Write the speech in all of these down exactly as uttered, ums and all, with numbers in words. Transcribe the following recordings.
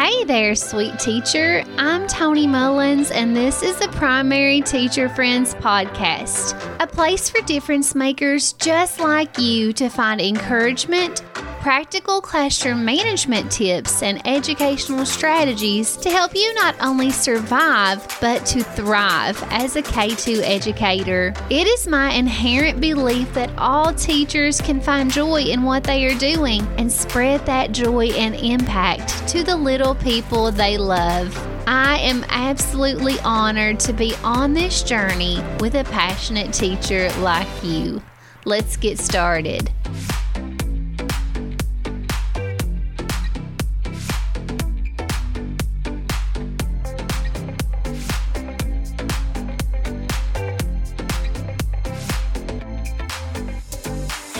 Hey there, sweet teacher. I'm Toni Mullins, and this is the Primary Teacher Friends podcast, a place for difference makers just like you to find encouragement, practical classroom management tips, and educational strategies to help you not only survive, but to thrive as a K two educator. It is my inherent belief that all teachers can find joy in what they are doing and spread that joy and impact to the little people they love. I am absolutely honored to be on this journey with a passionate teacher like you. Let's get started.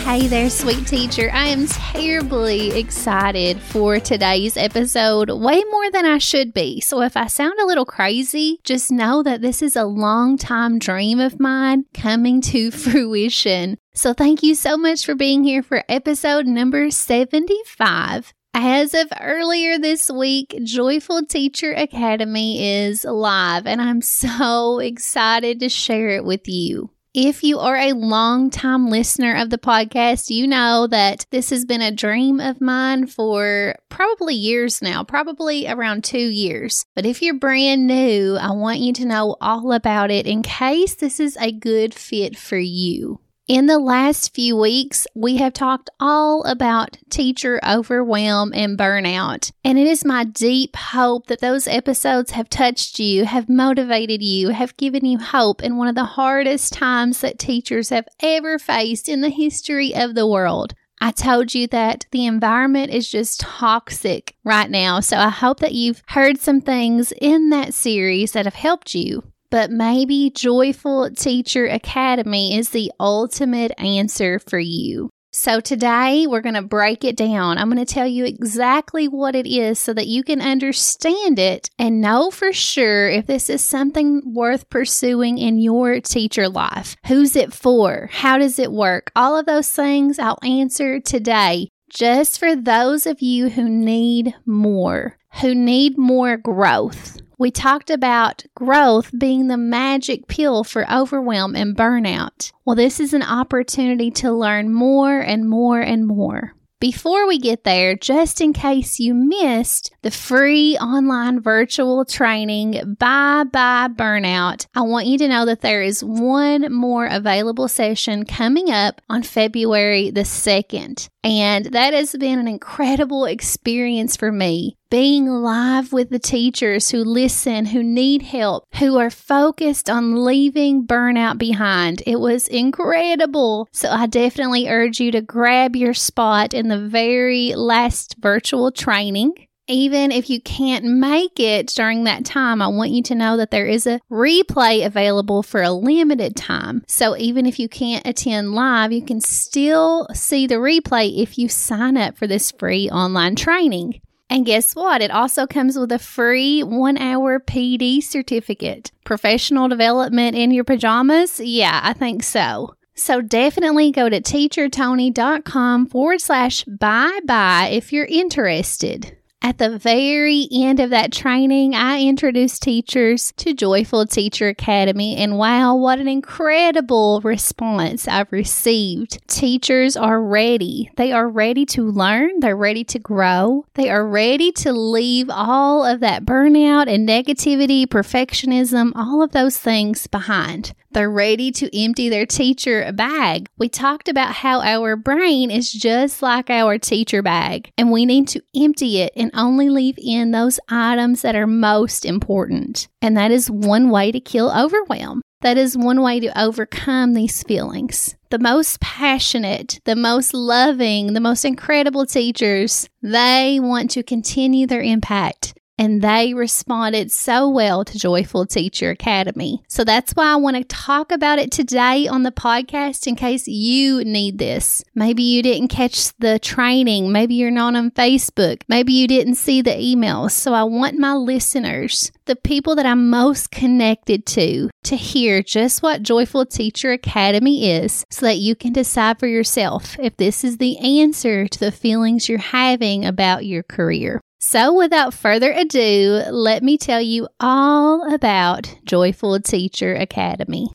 Hey there, sweet teacher. I am terribly excited for today's episode, way more than I should be. So if I sound a little crazy, just know that this is a long time dream of mine coming to fruition. So thank you so much for being here for episode number seventy-five. As of earlier this week, Joyful Teacher Academy is live, and I'm so excited to share it with you. If you are a long-time listener of the podcast, you know that this has been a dream of mine for probably years now, probably around two years. But if you're brand new, I want you to know all about it in case this is a good fit for you. In the last few weeks, we have talked all about teacher overwhelm and burnout, and it is my deep hope that those episodes have touched you, have motivated you, have given you hope in one of the hardest times that teachers have ever faced in the history of the world. I told you that the environment is just toxic right now, so I hope that you've heard some things in that series that have helped you. But maybe Joyful Teacher Academy is the ultimate answer for you. So today we're going to break it down. I'm going to tell you exactly what it is so that you can understand it and know for sure if this is something worth pursuing in your teacher life. Who's it for? How does it work? All of those things I'll answer today, just for those of you who need more, who need more growth. We talked about growth being the magic pill for overwhelm and burnout. Well, this is an opportunity to learn more and more and more. Before we get there, just in case you missed the free online virtual training, Bye Bye Burnout, I want you to know that there is one more available session coming up on February the second. And that has been an incredible experience for me, being live with the teachers who listen, who need help, who are focused on leaving burnout behind. It was incredible. So I definitely urge you to grab your spot in the very last virtual training. Even if you can't make it during that time, I want you to know that there is a replay available for a limited time. So even if you can't attend live, you can still see the replay if you sign up for this free online training. And guess what? It also comes with a free one-hour P D certificate. Professional development in your pajamas? Yeah, I think so. So definitely go to TeacherTony.com forward slash bye bye if you're interested. At the very end of that training, I introduced teachers to Joyful Teacher Academy, and wow, what an incredible response I've received. Teachers are ready. They are ready to learn. They're ready to grow. They are ready to leave all of that burnout and negativity, perfectionism, all of those things behind. They're ready to empty their teacher bag. We talked about how our brain is just like our teacher bag, and we need to empty it and only leave in those items that are most important. And that is one way to kill overwhelm. That is one way to overcome these feelings. The most passionate, the most loving, the most incredible teachers, they want to continue their impact. And they responded so well to Joyful Teacher Academy. So that's why I want to talk about it today on the podcast in case you need this. Maybe you didn't catch the training. Maybe you're not on Facebook. Maybe you didn't see the emails. So I want my listeners, the people that I'm most connected to, to hear just what Joyful Teacher Academy is so that you can decide for yourself if this is the answer to the feelings you're having about your career. So without further ado, let me tell you all about Joyful Teacher Academy.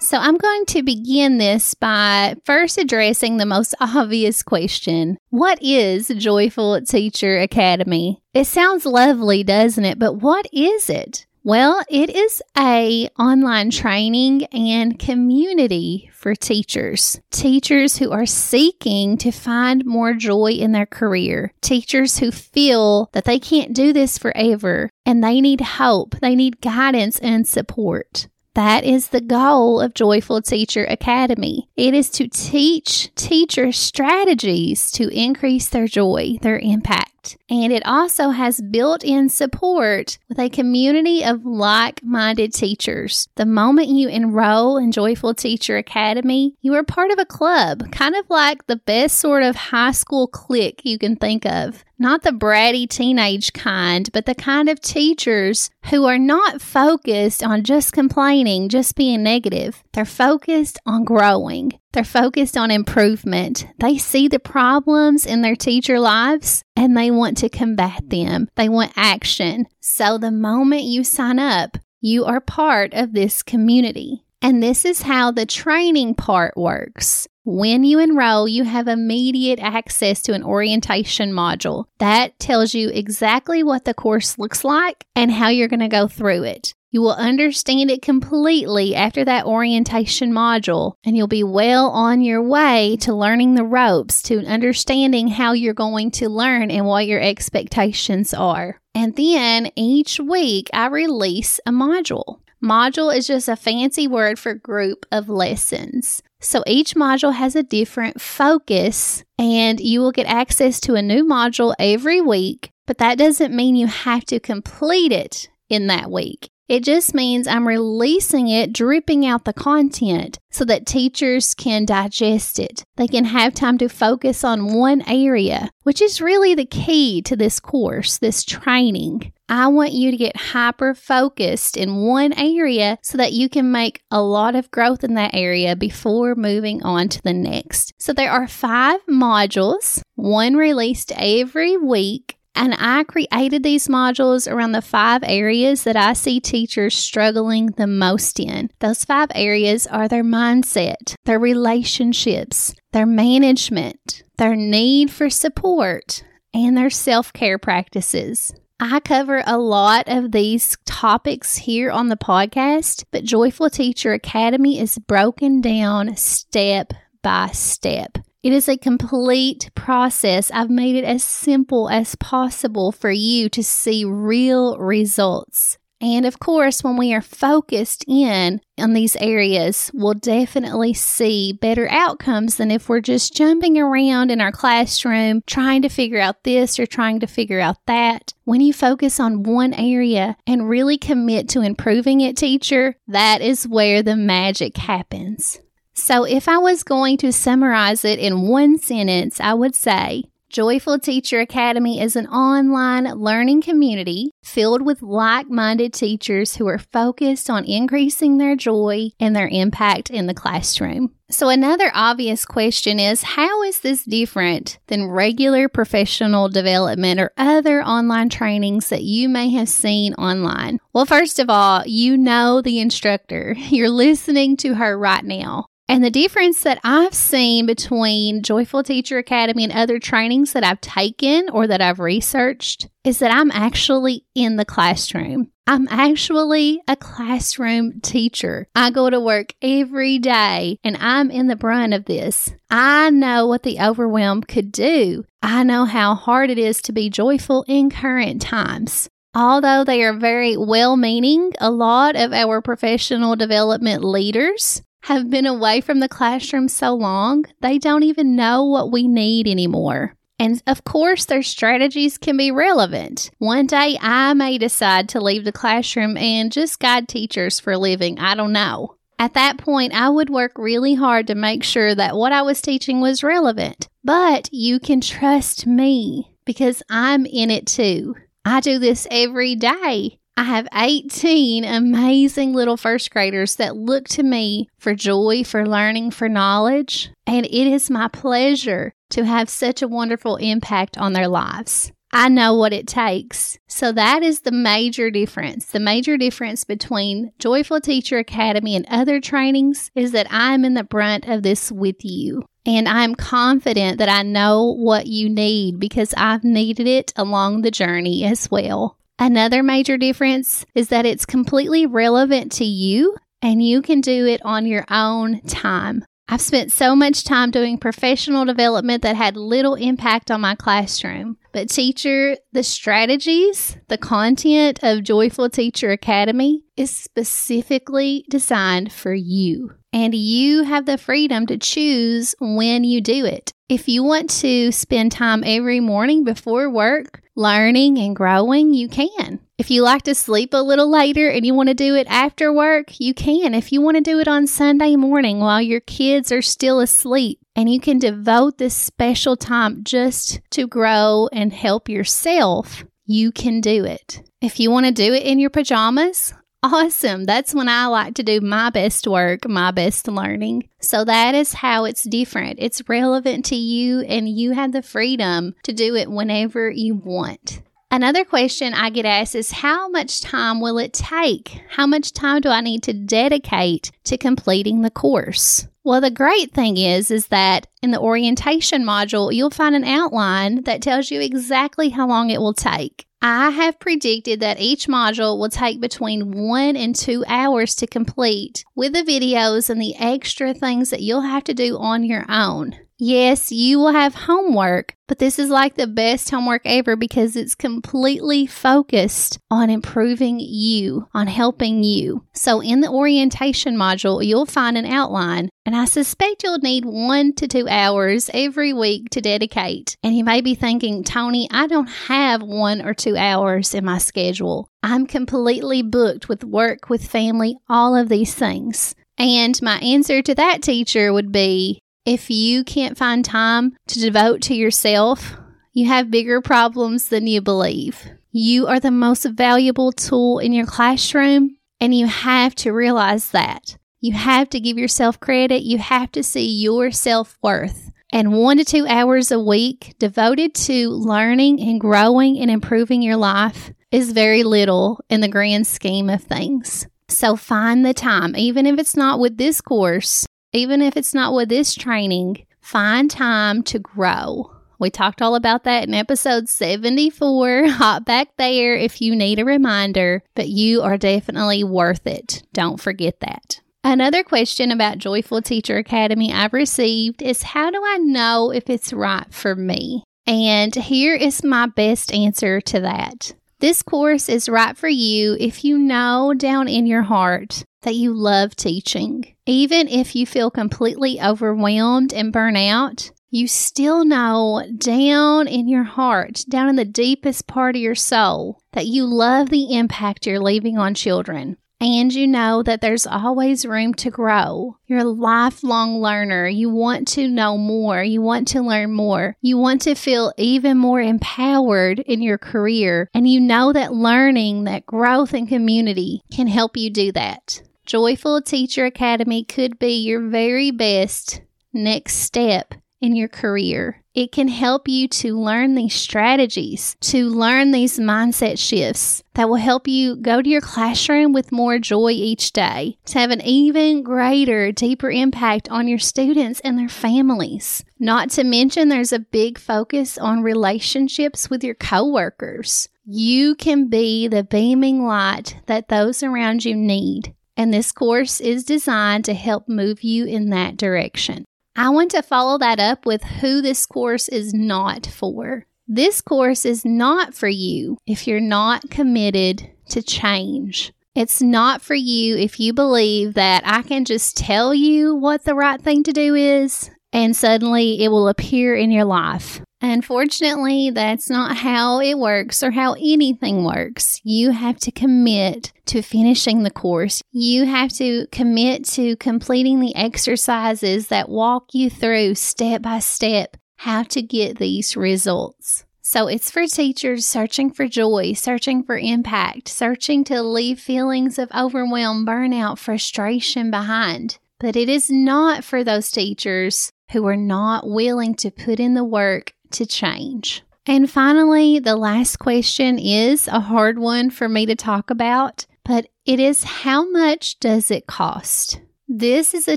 So I'm going to begin this by first addressing the most obvious question. What is Joyful Teacher Academy? It sounds lovely, doesn't it? But what is it? Well, it is a online training and community for teachers. Teachers who are seeking to find more joy in their career. Teachers who feel that they can't do this forever and they need hope. They need guidance and support. That is the goal of Joyful Teacher Academy. It is to teach teachers strategies to increase their joy, their impact. And it also has built-in support with a community of like-minded teachers. The moment you enroll in Joyful Teacher Academy, you are part of a club, kind of like the best sort of high school clique you can think of. Not the bratty teenage kind, but the kind of teachers who are not focused on just complaining, just being negative. They're focused on growing. They're focused on improvement. They see the problems in their teacher lives and they want to combat them. They want action. So the moment you sign up, you are part of this community. And this is how the training part works. When you enroll, you have immediate access to an orientation module that tells you exactly what the course looks like and how you're going to go through it. You will understand it completely after that orientation module, and you'll be well on your way to learning the ropes, to understanding how you're going to learn and what your expectations are. And then each week, I release a module. Module is just a fancy word for group of lessons. So each module has a different focus, and you will get access to a new module every week, but that doesn't mean you have to complete it in that week. It just means I'm releasing it, dripping out the content so that teachers can digest it. They can have time to focus on one area, which is really the key to this course, this training. I want you to get hyper-focused in one area so that you can make a lot of growth in that area before moving on to the next. So there are five modules, one released every week. And I created these modules around the five areas that I see teachers struggling the most in. Those five areas are their mindset, their relationships, their management, their need for support, and their self-care practices. I cover a lot of these topics here on the podcast, but Joyful Teacher Academy is broken down step by step. It is a complete process. I've made it as simple as possible for you to see real results. And of course, when we are focused in on these areas, we'll definitely see better outcomes than if we're just jumping around in our classroom, trying to figure out this or trying to figure out that. When you focus on one area and really commit to improving it, teacher, that is where the magic happens. So if I was going to summarize it in one sentence, I would say Joyful Teacher Academy is an online learning community filled with like-minded teachers who are focused on increasing their joy and their impact in the classroom. So another obvious question is, how is this different than regular professional development or other online trainings that you may have seen online? Well, first of all, you know the instructor. You're listening to her right now. And the difference that I've seen between Joyful Teacher Academy and other trainings that I've taken or that I've researched is that I'm actually in the classroom. I'm actually a classroom teacher. I go to work every day and I'm in the brunt of this. I know what the overwhelm could do. I know how hard it is to be joyful in current times. Although they are very well-meaning, a lot of our professional development leaders have been away from the classroom so long, they don't even know what we need anymore. And of course, their strategies can be relevant. One day, I may decide to leave the classroom and just guide teachers for a living. I don't know. At that point, I would work really hard to make sure that what I was teaching was relevant. But you can trust me because I'm in it too. I do this every day. I have eighteen amazing little first graders that look to me for joy, for learning, for knowledge, and it is my pleasure to have such a wonderful impact on their lives. I know what it takes. So that is the major difference. The major difference between Joyful Teacher Academy and other trainings is that I'm in the brunt of this with you. And I'm confident that I know what you need because I've needed it along the journey as well. Another major difference is that it's completely relevant to you and you can do it on your own time. I've spent so much time doing professional development that had little impact on my classroom. But teacher, the strategies, the content of Joyful Teacher Academy is specifically designed for you. And you have the freedom to choose when you do it. If you want to spend time every morning before work, learning and growing, you can. If you like to sleep a little later and you want to do it after work, you can. If you want to do it on Sunday morning while your kids are still asleep, and you can devote this special time just to grow and help yourself, you can do it. If you want to do it in your pajamas, awesome. That's when I like to do my best work, my best learning. So that is how it's different. It's relevant to you and you have the freedom to do it whenever you want. Another question I get asked is how much time will it take? How much time do I need to dedicate to completing the course? Well, the great thing is, is that in the orientation module, you'll find an outline that tells you exactly how long it will take. I have predicted that each module will take between one and two hours to complete with the videos and the extra things that you'll have to do on your own. Yes, you will have homework, but this is like the best homework ever because it's completely focused on improving you, on helping you. So in the orientation module, you'll find an outline, and I suspect you'll need one to two hours every week to dedicate. And you may be thinking, Toni, I don't have one or two hours in my schedule. I'm completely booked with work, with family, all of these things. And my answer to that, teacher, would be, if you can't find time to devote to yourself, you have bigger problems than you believe. You are the most valuable tool in your classroom, and you have to realize that. You have to give yourself credit. You have to see your self-worth. And one to two hours a week devoted to learning and growing and improving your life is very little in the grand scheme of things. So find the time, even if it's not with this course. Even if it's not with this training, find time to grow. We talked all about that in episode seventy-four. Hop back there if you need a reminder, but you are definitely worth it. Don't forget that. Another question about Joyful Teacher Academy I've received is how do I know if it's right for me? And here is my best answer to that. This course is right for you if you know down in your heart that you love teaching. Even if you feel completely overwhelmed and burnt out, you still know down in your heart, down in the deepest part of your soul, that you love the impact you're leaving on children. And you know that there's always room to grow. You're a lifelong learner. You want to know more. You want to learn more. You want to feel even more empowered in your career. And you know that learning, that growth and community can help you do that. Joyful Teacher Academy could be your very best next step in your career. It can help you to learn these strategies, to learn these mindset shifts that will help you go to your classroom with more joy each day, to have an even greater, deeper impact on your students and their families. Not to mention, there's a big focus on relationships with your coworkers. You can be the beaming light that those around you need, and this course is designed to help move you in that direction. I want to follow that up with who this course is not for. This course is not for you if you're not committed to change. It's not for you if you believe that I can just tell you what the right thing to do is and suddenly it will appear in your life. Unfortunately, that's not how it works or how anything works. You have to commit to finishing the course. You have to commit to completing the exercises that walk you through step by step how to get these results. So it's for teachers searching for joy, searching for impact, searching to leave feelings of overwhelm, burnout, frustration behind. But it is not for those teachers who are not willing to put in the work to change. And finally, the last question is a hard one for me to talk about, but it is how much does it cost? This is a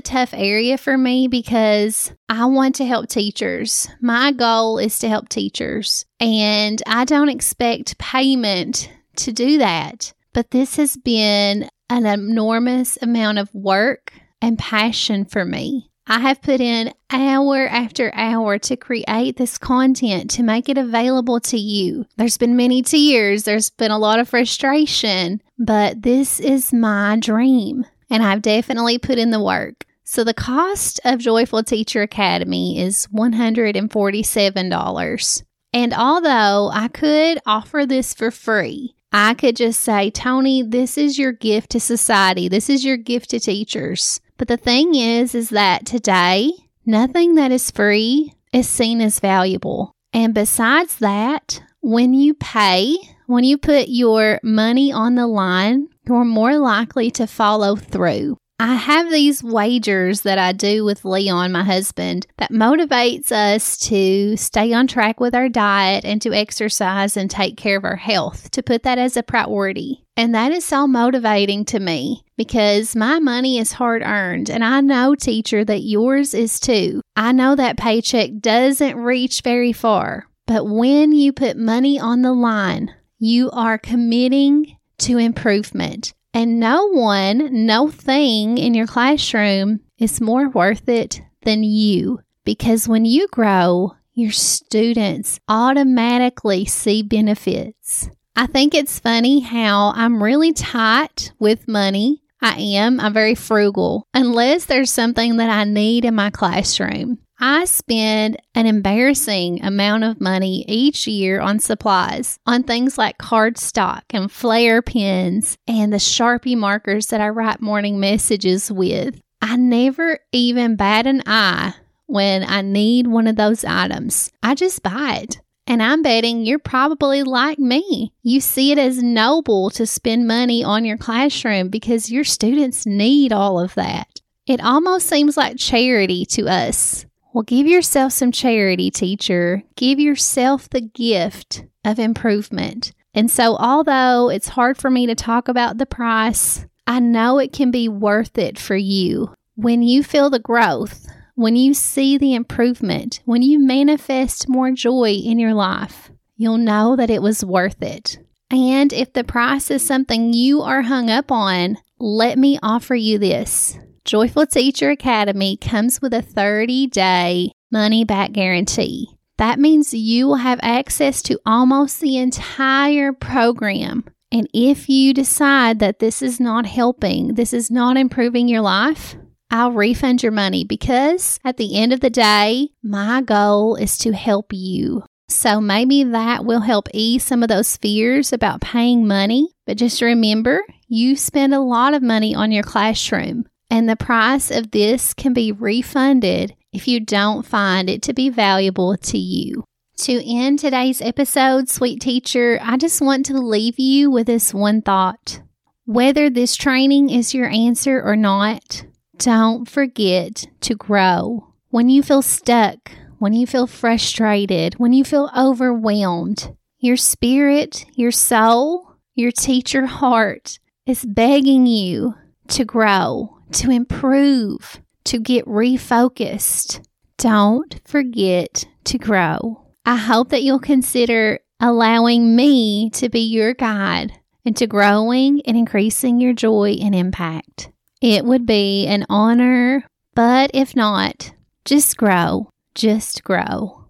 tough area for me because I want to help teachers. My goal is to help teachers, and I don't expect payment to do that. But this has been an enormous amount of work and passion for me. I have put in hour after hour to create this content, to make it available to you. There's been many tears. There's been a lot of frustration, but this is my dream. And I've definitely put in the work. So the cost of Joyful Teacher Academy is one hundred forty-seven dollars. And although I could offer this for free, I could just say, Toni, this is your gift to society. This is your gift to teachers. But the thing is, is that today, nothing that is free is seen as valuable. And besides that, when you pay, when you put your money on the line, you're more likely to follow through. I have these wagers that I do with Leon, my husband, that motivates us to stay on track with our diet and to exercise and take care of our health, to put that as a priority. And that is so motivating to me because my money is hard earned. And I know, teacher, that yours is too. I know that paycheck doesn't reach very far. But when you put money on the line, you are committing to improvement. And no one, no thing in your classroom is more worth it than you. Because when you grow, your students automatically see benefits. I think it's funny how I'm really tight with money. I am. I'm very frugal. Unless there's something that I need in my classroom. I spend an embarrassing amount of money each year on supplies, on things like cardstock and flare pens and the Sharpie markers that I write morning messages with. I never even bat an eye when I need one of those items. I just buy it. And I'm betting you're probably like me. You see it as noble to spend money on your classroom because your students need all of that. It almost seems like charity to us. Well, give yourself some charity, teacher. Give yourself the gift of improvement. And so although it's hard for me to talk about the price, I know it can be worth it for you. When you feel the growth, when you see the improvement, when you manifest more joy in your life, you'll know that it was worth it. And if the price is something you are hung up on, let me offer you this. Joyful Teacher Academy comes with a thirty-day money-back guarantee. That means you will have access to almost the entire program. And if you decide that this is not helping, this is not improving your life, I'll refund your money because at the end of the day, my goal is to help you. So maybe that will help ease some of those fears about paying money. But just remember, you spend a lot of money on your classroom. And the price of this can be refunded if you don't find it to be valuable to you. To end today's episode, sweet teacher, I just want to leave you with this one thought. Whether this training is your answer or not, don't forget to grow. When you feel stuck, when you feel frustrated, when you feel overwhelmed, your spirit, your soul, your teacher heart is begging you to grow, to improve, to get refocused. Don't forget to grow. I hope that you'll consider allowing me to be your guide into growing and increasing your joy and impact. It would be an honor, but if not, just grow. Just grow.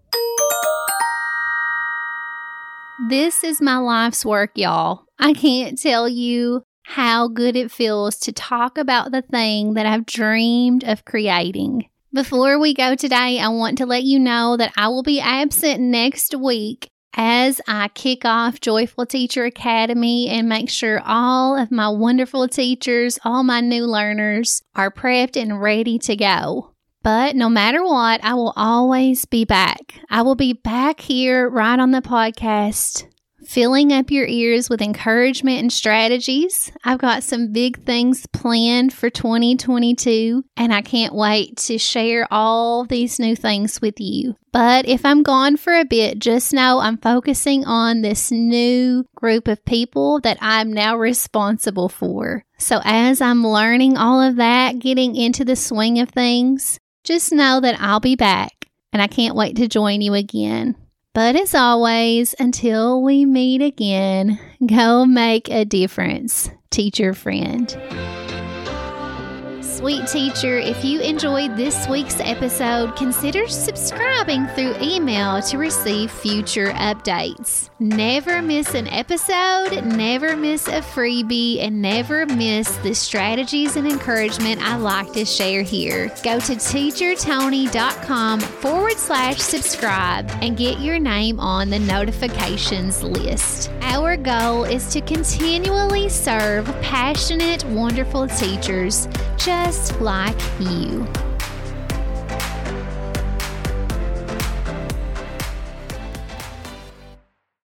This is my life's work, y'all. I can't tell you how good it feels to talk about the thing that I've dreamed of creating. Before we go today, I want to let you know that I will be absent next week as I kick off Joyful Teacher Academy and make sure all of my wonderful teachers, all my new learners are prepped and ready to go. But no matter what, I will always be back. I will be back here right on the podcast, filling up your ears with encouragement and strategies. I've got some big things planned for twenty twenty-two, and I can't wait to share all these new things with you. But if I'm gone for a bit, just know I'm focusing on this new group of people that I'm now responsible for. So as I'm learning all of that, getting into the swing of things, just know that I'll be back, and I can't wait to join you again. But as always, until we meet again, go make a difference, teacher friend. Sweet teacher, if you enjoyed this week's episode, consider subscribing through email to receive future updates. Never miss an episode, never miss a freebie, and never miss the strategies and encouragement I like to share here. Go to TeacherTony.com forward slash subscribe and get your name on the notifications list. Our goal is to continually serve passionate, wonderful teachers just like you.